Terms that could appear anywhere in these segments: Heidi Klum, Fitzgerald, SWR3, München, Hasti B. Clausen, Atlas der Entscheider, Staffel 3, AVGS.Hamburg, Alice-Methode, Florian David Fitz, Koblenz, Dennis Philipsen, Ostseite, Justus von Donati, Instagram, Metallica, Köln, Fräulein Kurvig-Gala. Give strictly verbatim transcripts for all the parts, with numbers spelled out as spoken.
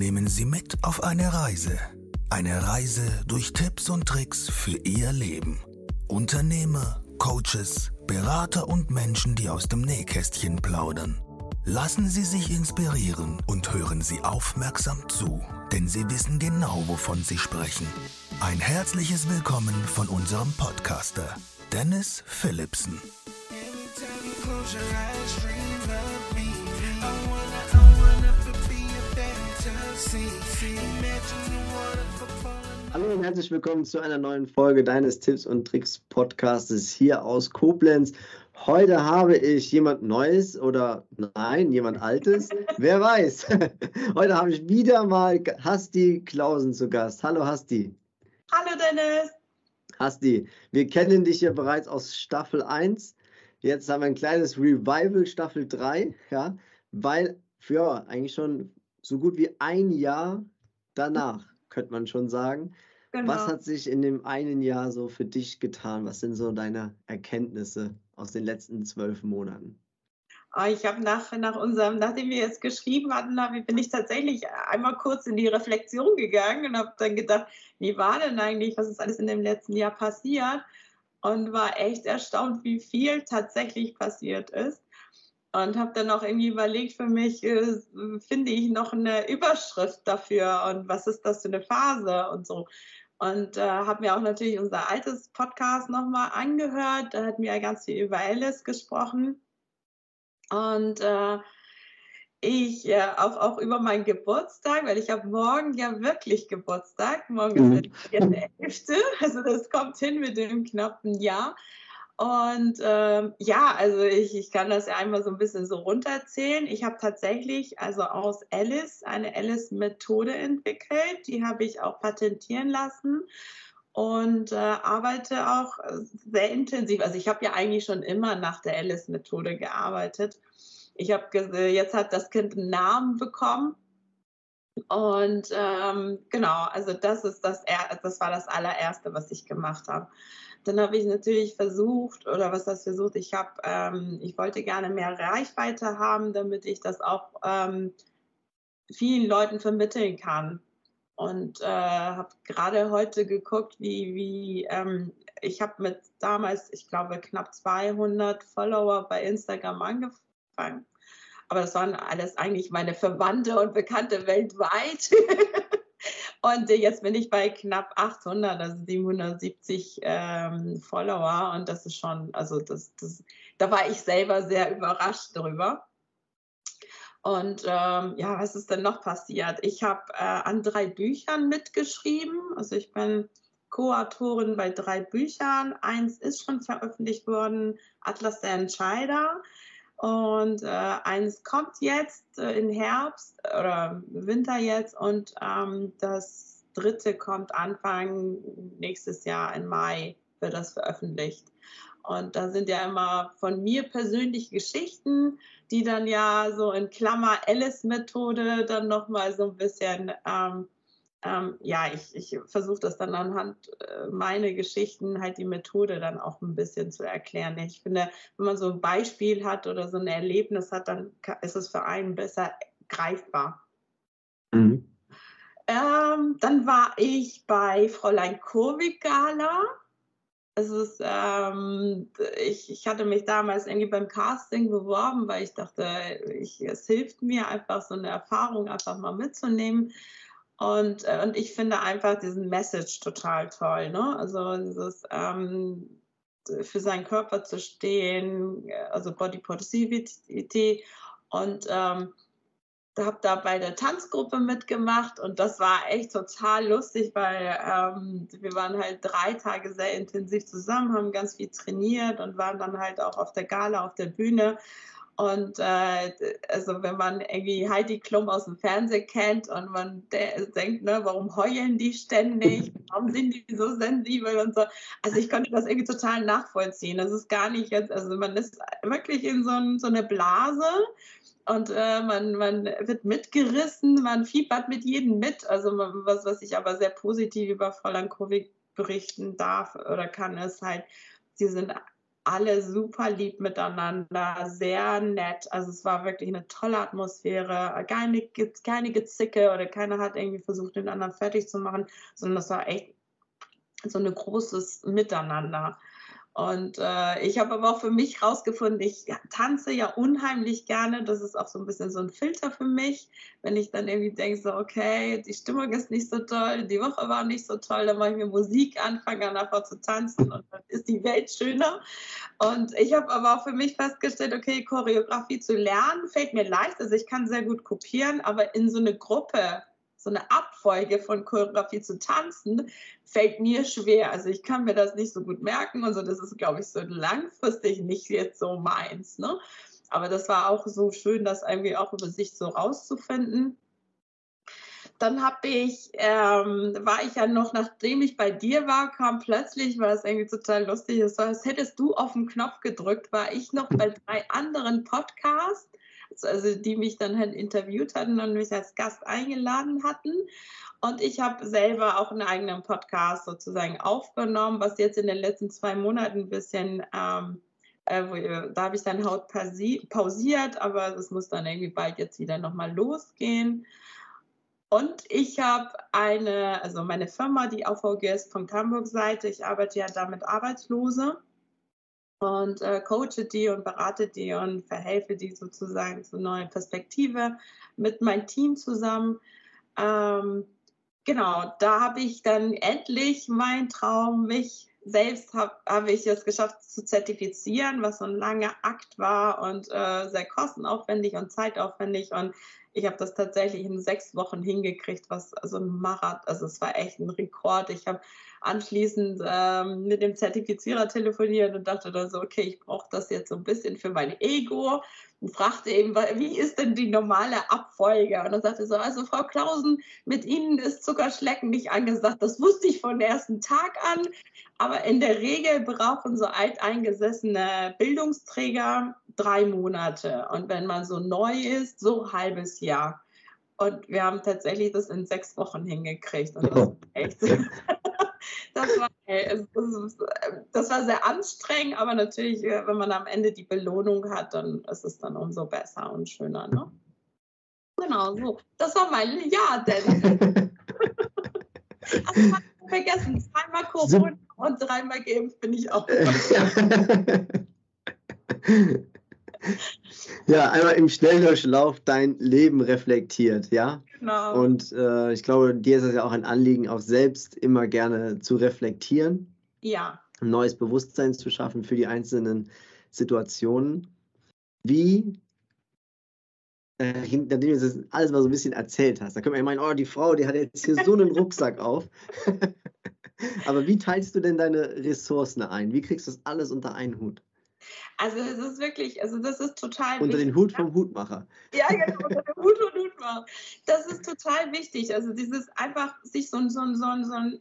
nehmen Sie mit auf eine Reise. Eine Reise durch Tipps und Tricks für Ihr Leben. Unternehmer, Coaches, Berater und Menschen, die aus dem Nähkästchen plaudern. Lassen Sie sich inspirieren und hören Sie aufmerksam zu, denn Sie wissen genau, wovon Sie sprechen. Ein herzliches Willkommen von unserem Podcaster, Dennis Philipsen. Hallo und herzlich willkommen zu einer neuen Folge deines Tipps und Tricks Podcastes hier aus Koblenz. Heute habe ich jemand Neues oder nein, jemand Altes, wer weiß. Heute habe ich wieder mal Hasti Clausen zu Gast. Hallo Hasti. Hallo Dennis. Hasti, wir kennen dich ja bereits aus Staffel eins. Jetzt haben wir ein kleines Revival Staffel drei, ja, weil ja, eigentlich schon so gut wie ein Jahr danach, könnte man schon sagen. Genau. Was hat sich in dem einen Jahr so für dich getan? Was sind so deine Erkenntnisse aus den letzten zwölf Monaten? Ich habe nach, nach unserem, nachdem wir jetzt geschrieben hatten, bin ich tatsächlich einmal kurz in die Reflexion gegangen und habe dann gedacht, wie war denn eigentlich, was ist alles in dem letzten Jahr passiert? Und war echt erstaunt, wie viel tatsächlich passiert ist. Und habe dann auch irgendwie überlegt, für mich äh, finde ich noch eine Überschrift dafür und was ist das für eine Phase und so. Und äh, habe mir auch natürlich unser altes Podcast nochmal angehört. Da hatten wir ja ganz viel über Alice gesprochen. Und äh, ich äh, auch, auch über meinen Geburtstag, weil ich habe morgen ja wirklich Geburtstag. Morgen ist ja der elfte. Also das kommt hin mit dem knappen Jahr. Und ähm, ja, also ich, ich kann das ja einmal so ein bisschen so runterzählen. Ich habe tatsächlich also aus Alice eine Alice-Methode entwickelt. Die habe ich auch patentieren lassen und äh, arbeite auch sehr intensiv. Also ich habe ja eigentlich schon immer nach der Alice-Methode gearbeitet. Ich habe gesehen, jetzt hat das Kind einen Namen bekommen. Und ähm, genau, also das ist das, das war das allererste, was ich gemacht habe. Dann habe ich natürlich versucht, oder was das versucht, ich habe, ähm, ich wollte gerne mehr Reichweite haben, damit ich das auch ähm, vielen Leuten vermitteln kann. Und äh, habe gerade heute geguckt, wie, wie ähm, ich habe mit damals, ich glaube, knapp zweihundert Follower bei Instagram angefangen. Aber das waren alles eigentlich meine Verwandte und Bekannte weltweit. Und jetzt bin ich bei knapp achthundert, also siebenhundertsiebzig ähm, Follower. Und das ist schon, also das, das, da war ich selber sehr überrascht drüber. Und ähm, ja, was ist denn noch passiert? Ich habe äh, an drei Büchern mitgeschrieben. Also ich bin Co-Autorin bei drei Büchern. Eins ist schon veröffentlicht worden, Atlas der Entscheider. Und äh, eins kommt jetzt äh, im Herbst oder Winter jetzt und ähm, das dritte kommt Anfang nächstes Jahr im Mai, wird das veröffentlicht. Und da sind ja immer von mir persönliche Geschichten, die dann ja so in Klammer Alice-Methode dann nochmal so ein bisschen, ähm, ähm, ja, ich, ich versuche das dann anhand äh, meiner Geschichten halt die Methode dann auch ein bisschen zu erklären. Ich finde, wenn man so ein Beispiel hat oder so ein Erlebnis hat, dann ist es für einen besser greifbar. Mhm. Ähm, dann war ich bei Fräulein Kurvig-Gala. Es ist, ähm, ich, ich hatte mich damals irgendwie beim Casting beworben, weil ich dachte, ich, es hilft mir einfach, so eine Erfahrung einfach mal mitzunehmen. Und, und ich finde einfach diesen Message total toll, ne? Also dieses, ähm, für seinen Körper zu stehen, also Body Positivity. Und ähm, habe da bei der Tanzgruppe mitgemacht und das war echt total lustig, weil ähm, wir waren halt drei Tage sehr intensiv zusammen, haben ganz viel trainiert und waren dann halt auch auf der Gala, auf der Bühne. Und äh, also wenn man irgendwie Heidi Klum aus dem Fernsehen kennt und man de- denkt, ne, warum heulen die ständig, warum sind die so sensibel und so. Also ich konnte das irgendwie total nachvollziehen. Das ist gar nicht jetzt, also man ist wirklich in so, ein, so eine Blase und äh, man, man wird mitgerissen, man fiebert mit jedem mit. Also man, was, was ich aber sehr positiv über Fräulein Kurvig berichten darf oder kann, ist halt, sie sind alle super lieb miteinander, sehr nett. Also es war wirklich eine tolle Atmosphäre. Keine, keine Gezicke oder keiner hat irgendwie versucht, den anderen fertig zu machen, sondern das war echt so ein großes Miteinander. Und äh, ich habe aber auch für mich rausgefunden, ich tanze ja unheimlich gerne. Das ist auch so ein bisschen so ein Filter für mich. Wenn ich dann irgendwie denke, so okay, die Stimmung ist nicht so toll, die Woche war nicht so toll, dann mache ich mir Musik an, fange an einfach zu tanzen und dann ist die Welt schöner. Und ich habe aber auch für mich festgestellt, okay, Choreografie zu lernen fällt mir leicht. Also ich kann sehr gut kopieren, aber in so eine Gruppe, so eine Abfolge von Choreografie zu tanzen, fällt mir schwer. Also ich kann mir das nicht so gut merken und so. Das ist, glaube ich, so langfristig nicht jetzt so meins, ne? Aber das war auch so schön, das irgendwie auch über sich so rauszufinden. Dann habe ich, ähm, war ich ja noch, nachdem ich bei dir war, kam plötzlich, weil das irgendwie total lustig ist, als hättest du auf den Knopf gedrückt, war ich noch bei drei anderen Podcasts, also die mich dann halt interviewt hatten und mich als Gast eingeladen hatten. Und ich habe selber auch einen eigenen Podcast sozusagen aufgenommen, was jetzt in den letzten zwei Monaten ein bisschen, ähm, äh, wo, da habe ich dann Haut pausiert, aber das muss dann irgendwie bald jetzt wieder nochmal losgehen. Und ich habe eine, also meine Firma, die A V G S Punkt Hamburg Seite, ich arbeite ja da mit Arbeitslose. Und äh, coache die und berate die und verhelfe die sozusagen zu neuer Perspektive mit meinem Team zusammen. Ähm, genau, da habe ich dann endlich meinen Traum, mich selbst habe hab ich es geschafft zu zertifizieren, was so ein langer Akt war und äh, sehr kostenaufwendig und zeitaufwendig. Und ich habe das tatsächlich in sechs Wochen hingekriegt, was also ein Marathon, also es war echt ein Rekord. Ich habe anschließend ähm, mit dem Zertifizierer telefoniert und dachte dann so, okay, ich brauche das jetzt so ein bisschen für mein Ego. Und fragte eben, wie ist denn die normale Abfolge? Und dann sagte so, also Frau Clausen, mit Ihnen ist Zuckerschlecken nicht angesagt. Das wusste ich von dem ersten Tag an. Aber in der Regel brauchen so alteingesessene Bildungsträger drei Monate. Und wenn man so neu ist, so ein halbes Jahr. Und wir haben tatsächlich das in sechs Wochen hingekriegt. Und das ist echt... Das war, das war sehr anstrengend, aber natürlich, wenn man am Ende die Belohnung hat, dann ist es dann umso besser und schöner, ne? Genau, so. Das war mein Jahr, denn. Also, ich habe vergessen, zweimal Corona und dreimal geimpft bin ich auch. Ja, einmal im Schnelldurchlauf dein Leben reflektiert, ja? Genau. Und äh, ich glaube, dir ist es ja auch ein Anliegen, auch selbst immer gerne zu reflektieren. Ja. Ein neues Bewusstsein zu schaffen für die einzelnen Situationen. Wie, äh, nachdem du jetzt alles mal so ein bisschen erzählt hast, da können wir ja meinen, oh, die Frau, die hat jetzt hier so einen Rucksack auf. Aber wie teilst du denn deine Ressourcen ein? Wie kriegst du das alles unter einen Hut? Also es ist wirklich, also das ist total unter wichtig. Unter den Hut vom Hutmacher. Ja, genau, unter den Hut vom Hutmacher. Das ist total wichtig. Also dieses einfach, sich so ein, so ein, so ein, so ein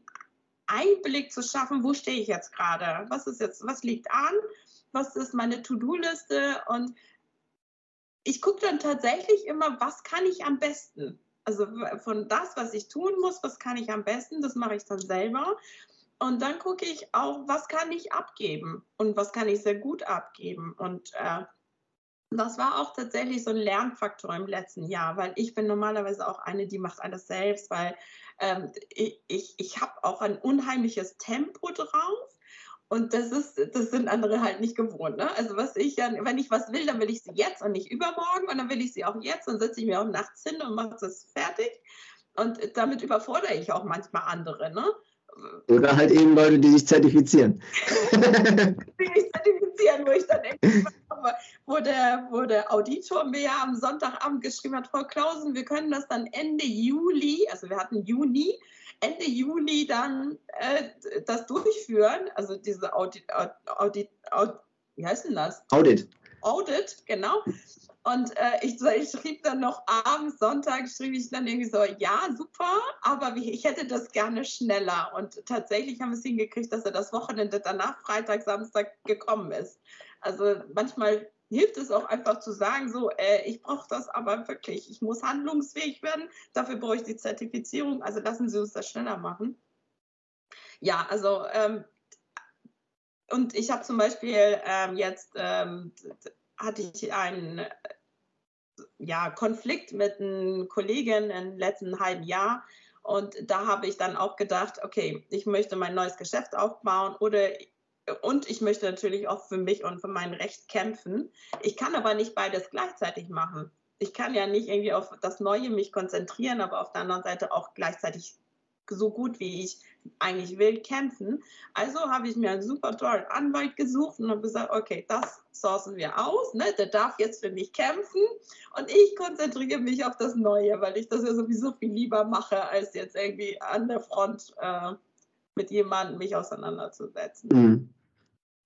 Einblick zu schaffen, wo stehe ich jetzt gerade? Was ist jetzt, was liegt an? Was ist meine To-Do-Liste? Und ich gucke dann tatsächlich immer, was kann ich am besten? Also von das, was ich tun muss, was kann ich am besten? Das mache ich dann selber. Und dann gucke ich auch, was kann ich abgeben und was kann ich sehr gut abgeben. Und äh, das war auch tatsächlich so ein Lernfaktor im letzten Jahr, weil ich bin normalerweise auch eine, die macht alles selbst, weil ähm, ich, ich, ich habe auch ein unheimliches Tempo drauf. Und das ist, das sind andere halt nicht gewohnt, ne? Also was ich dann, wenn ich was will, dann will ich sie jetzt und nicht übermorgen und dann will ich sie auch jetzt und setze ich mir auch nachts hin und mache das fertig. Und damit überfordere ich auch manchmal andere, ne? Oder halt eben Leute, die sich zertifizieren. Die sich zertifizieren, wo ich dann irgendwie war, wo, der, wo der Auditor mir ja am Sonntagabend geschrieben hat, Frau Clausen, wir können das dann Ende Juli, also wir hatten Juni, Ende Juli dann äh, das durchführen, also diese Audit, Audit, Audit, wie heißt denn das? Audit. Audit, genau. Und äh, ich, ich schrieb dann noch abends, Sonntag, schrieb ich dann irgendwie so, ja, super, aber ich hätte das gerne schneller. Und tatsächlich haben wir es hingekriegt, dass er das Wochenende danach, Freitag, Samstag gekommen ist. Also manchmal hilft es auch einfach zu sagen, so, äh, ich brauche das aber wirklich, ich muss handlungsfähig werden, dafür brauche ich die Zertifizierung, also lassen Sie uns das schneller machen. Ja, also ähm, Und ich habe zum Beispiel ähm, jetzt ähm, hatte ich einen ja, Konflikt mit einer Kollegin im letzten halben Jahr. Und da habe ich dann auch gedacht, okay, ich möchte mein neues Geschäft aufbauen oder und ich möchte natürlich auch für mich und für mein Recht kämpfen. Ich kann aber nicht beides gleichzeitig machen. Ich kann ja nicht irgendwie auf das Neue mich konzentrieren, aber auf der anderen Seite auch gleichzeitig so gut, wie ich eigentlich will, kämpfen. Also habe ich mir einen super tollen Anwalt gesucht und habe gesagt, okay, das sourcen wir aus, ne? Der darf jetzt für mich kämpfen und ich konzentriere mich auf das Neue, weil ich das ja sowieso viel lieber mache, als jetzt irgendwie an der Front äh, mit jemandem mich auseinanderzusetzen.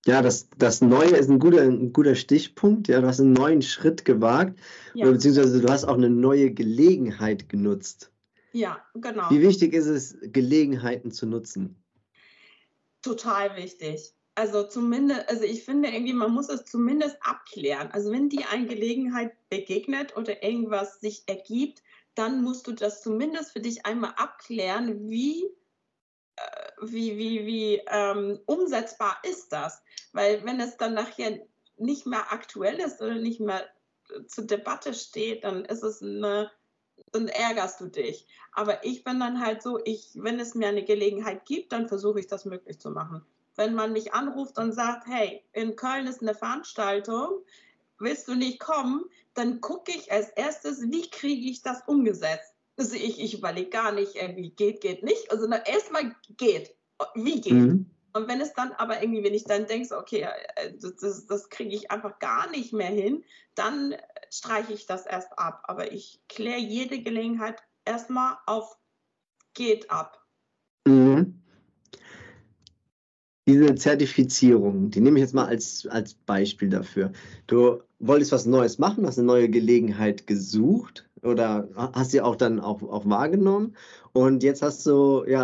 Ja, das, das Neue ist ein guter, ein guter Stichpunkt. Ja, du hast einen neuen Schritt gewagt, ja. Oder beziehungsweise du hast auch eine neue Gelegenheit genutzt. Ja, genau. Wie wichtig ist es, Gelegenheiten zu nutzen? Total wichtig. Also zumindest, also ich finde irgendwie, man muss es zumindest abklären. Also wenn dir eine Gelegenheit begegnet oder irgendwas sich ergibt, dann musst du das zumindest für dich einmal abklären, wie, äh, wie, wie, wie ähm, umsetzbar ist das. Weil wenn es dann nachher nicht mehr aktuell ist oder nicht mehr zur Debatte steht, dann ist es eine... dann ärgerst du dich. Aber ich bin dann halt so, ich, wenn es mir eine Gelegenheit gibt, dann versuche ich das möglich zu machen. Wenn man mich anruft und sagt, hey, in Köln ist eine Veranstaltung, willst du nicht kommen, dann gucke ich als erstes, wie kriege ich das umgesetzt. Also ich, ich überlege gar nicht, irgendwie geht, geht nicht, also erstmal geht, wie geht. Mhm. Und wenn es dann aber irgendwie, wenn ich dann denke, so, okay, das, das, das kriege ich einfach gar nicht mehr hin, dann streiche ich das erst ab. Aber ich kläre jede Gelegenheit erstmal auf geht ab. Mhm. Diese Zertifizierung, die nehme ich jetzt mal als, als Beispiel dafür. Du wolltest was Neues machen, hast eine neue Gelegenheit gesucht oder hast sie auch dann auch, auch wahrgenommen und jetzt hast du, ja...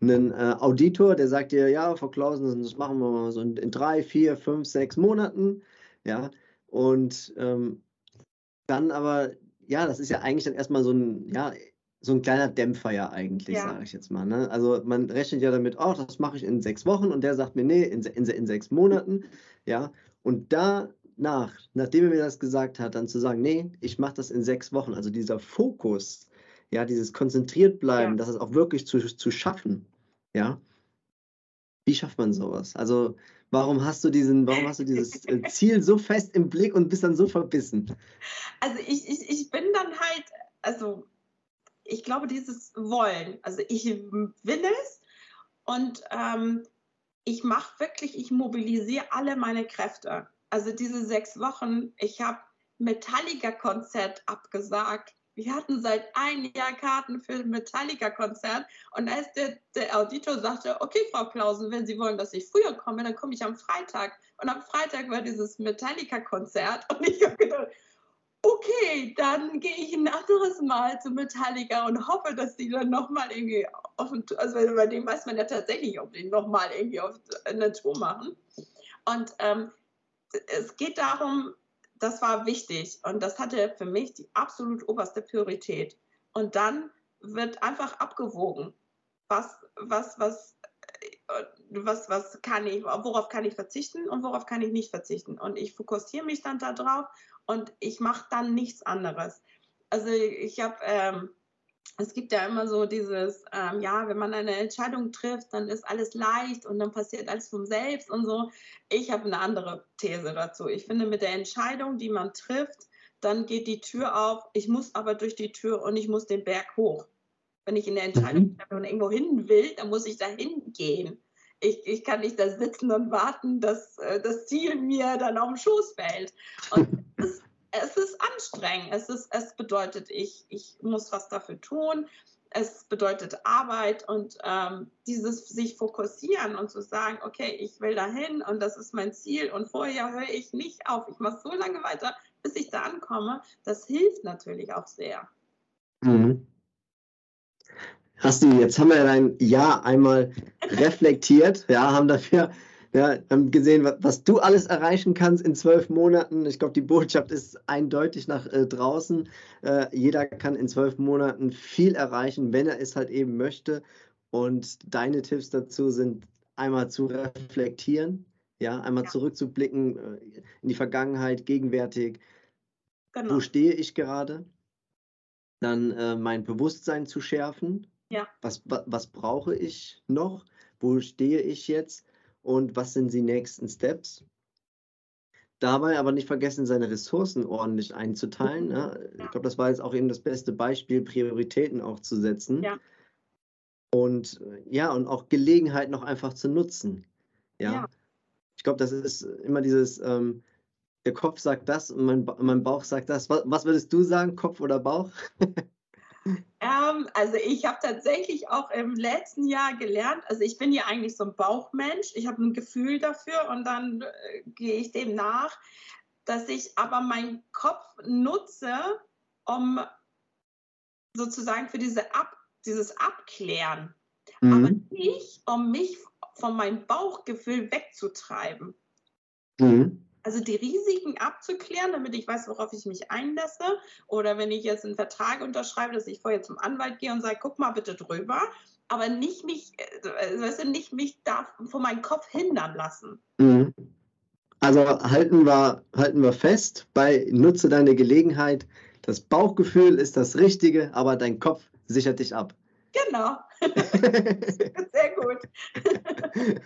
einen äh, Auditor, der sagt dir, ja, Frau Clausen, das machen wir mal so in, in drei, vier, fünf, sechs Monaten, ja, und ähm, dann aber, ja, das ist ja eigentlich dann erstmal so ein, ja, so ein kleiner Dämpfer ja eigentlich, ja. Sage ich jetzt mal, ne? Also man rechnet ja damit, oh, das mache ich in sechs Wochen und der sagt mir, nee, in, in, in sechs Monaten, ja, und danach, nachdem er mir das gesagt hat, dann zu sagen, nee, ich mache das in sechs Wochen, also dieser Fokus, ja, dieses konzentriert bleiben, ja. Das ist auch wirklich zu, zu schaffen. Ja, wie schafft man sowas? Also warum hast du diesen, warum hast du dieses Ziel so fest im Blick und bist dann so verbissen? Also ich, ich, ich bin dann halt, also ich glaube dieses Wollen, also ich will es und ähm, ich mache wirklich, ich mobilisiere alle meine Kräfte. Also diese sechs Wochen, ich habe Metallica-Konzert abgesagt. Wir hatten seit einem Jahr Karten für ein Metallica-Konzert und als der, der Auditor sagte, okay, Frau Clausen, wenn Sie wollen, dass ich früher komme, dann komme ich am Freitag. Und am Freitag war dieses Metallica-Konzert und ich habe gedacht, okay, dann gehe ich ein anderes Mal zu Metallica und hoffe, dass die dann nochmal irgendwie offen, also bei dem weiß man ja tatsächlich, ob die nochmal irgendwie auf eine Tour machen. Und ähm, es geht darum, das war wichtig und das hatte für mich die absolut oberste Priorität. Und dann wird einfach abgewogen, was, was, was, was, was kann ich, worauf kann ich verzichten und worauf kann ich nicht verzichten. Und ich fokussiere mich dann darauf und ich mache dann nichts anderes. Also ich habe, ähm, es gibt ja immer so dieses, ähm, ja, wenn man eine Entscheidung trifft, dann ist alles leicht und dann passiert alles von selbst und so. Ich habe eine andere These dazu. Ich finde, mit der Entscheidung, die man trifft, dann geht die Tür auf. Ich muss aber durch die Tür und ich muss den Berg hoch. Wenn ich in der Entscheidung mhm. irgendwo hin will, dann muss ich da hingehen. Ich, ich kann nicht da sitzen und warten, dass äh, das Ziel mir dann auf den Schoß fällt. Und das Es ist anstrengend, es, ist, es bedeutet, ich, ich muss was dafür tun, es bedeutet Arbeit und ähm, dieses sich fokussieren und zu sagen, okay, ich will dahin und das ist mein Ziel und vorher höre ich nicht auf, ich mache so lange weiter, bis ich da ankomme, das hilft natürlich auch sehr. Mhm. Hast du, jetzt haben wir dein Jahr einmal reflektiert, ja, haben dafür... Ja, haben gesehen, was du alles erreichen kannst in zwölf Monaten. Ich glaube, die Botschaft ist eindeutig nach äh, draußen. Äh, jeder kann in zwölf Monaten viel erreichen, wenn er es halt eben möchte. Und deine Tipps dazu sind einmal zu reflektieren, Ja, einmal ja. zurückzublicken in die Vergangenheit, gegenwärtig. Genau. Wo stehe ich gerade? Dann äh, mein Bewusstsein zu schärfen. Ja. Was, was, was brauche ich noch? Wo stehe ich jetzt? Und was sind die nächsten Steps? Dabei aber nicht vergessen, seine Ressourcen ordentlich einzuteilen. Ja. Ich glaube, das war jetzt auch eben das beste Beispiel, Prioritäten auch zu setzen. Ja. Und ja, und auch Gelegenheit noch einfach zu nutzen. Ja. ja. Ich glaube, das ist immer dieses, ähm, der Kopf sagt das und mein, mein Bauch sagt das. Was, was würdest du sagen, Kopf oder Bauch? ähm, also ich habe tatsächlich auch im letzten Jahr gelernt, also ich bin ja eigentlich so ein Bauchmensch, ich habe ein Gefühl dafür und dann äh, gehe ich dem nach, dass ich aber meinen Kopf nutze, um sozusagen für diese Ab, dieses Abklären, mhm. aber nicht, um mich von meinem Bauchgefühl wegzutreiben. Mhm. Also die Risiken abzuklären, damit ich weiß, worauf ich mich einlasse. Oder wenn ich jetzt einen Vertrag unterschreibe, dass ich vorher zum Anwalt gehe und sage, guck mal bitte drüber. Aber nicht mich, weißt du, nicht mich da von meinem Kopf hindern lassen. Mhm. Also halten wir, halten wir fest, bei nutze deine Gelegenheit. Das Bauchgefühl ist das Richtige, aber dein Kopf sichert dich ab. Genau. Sehr gut.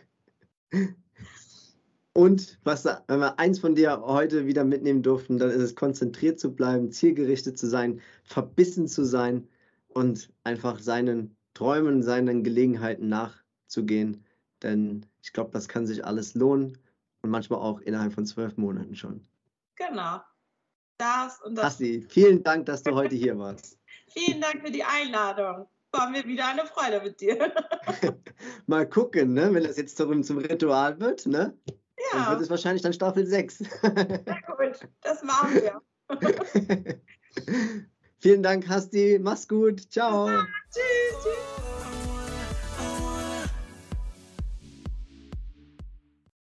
Und was, wenn wir eins von dir heute wieder mitnehmen durften, dann ist es konzentriert zu bleiben, zielgerichtet zu sein, verbissen zu sein und einfach seinen Träumen, seinen Gelegenheiten nachzugehen. Denn ich glaube, das kann sich alles lohnen und manchmal auch innerhalb von zwölf Monaten schon. Genau. Das und das. Hasti, vielen Dank, dass du heute hier warst. Vielen Dank für die Einladung. War mir wieder eine Freude mit dir. Mal gucken, ne? Wenn das jetzt zum, zum Ritual wird, ne? Ja. Dann wird es wahrscheinlich dann Staffel sechs. Na gut, das machen wir. Vielen Dank, Hasti. Mach's gut. Ciao. Tschüss. Tschüss.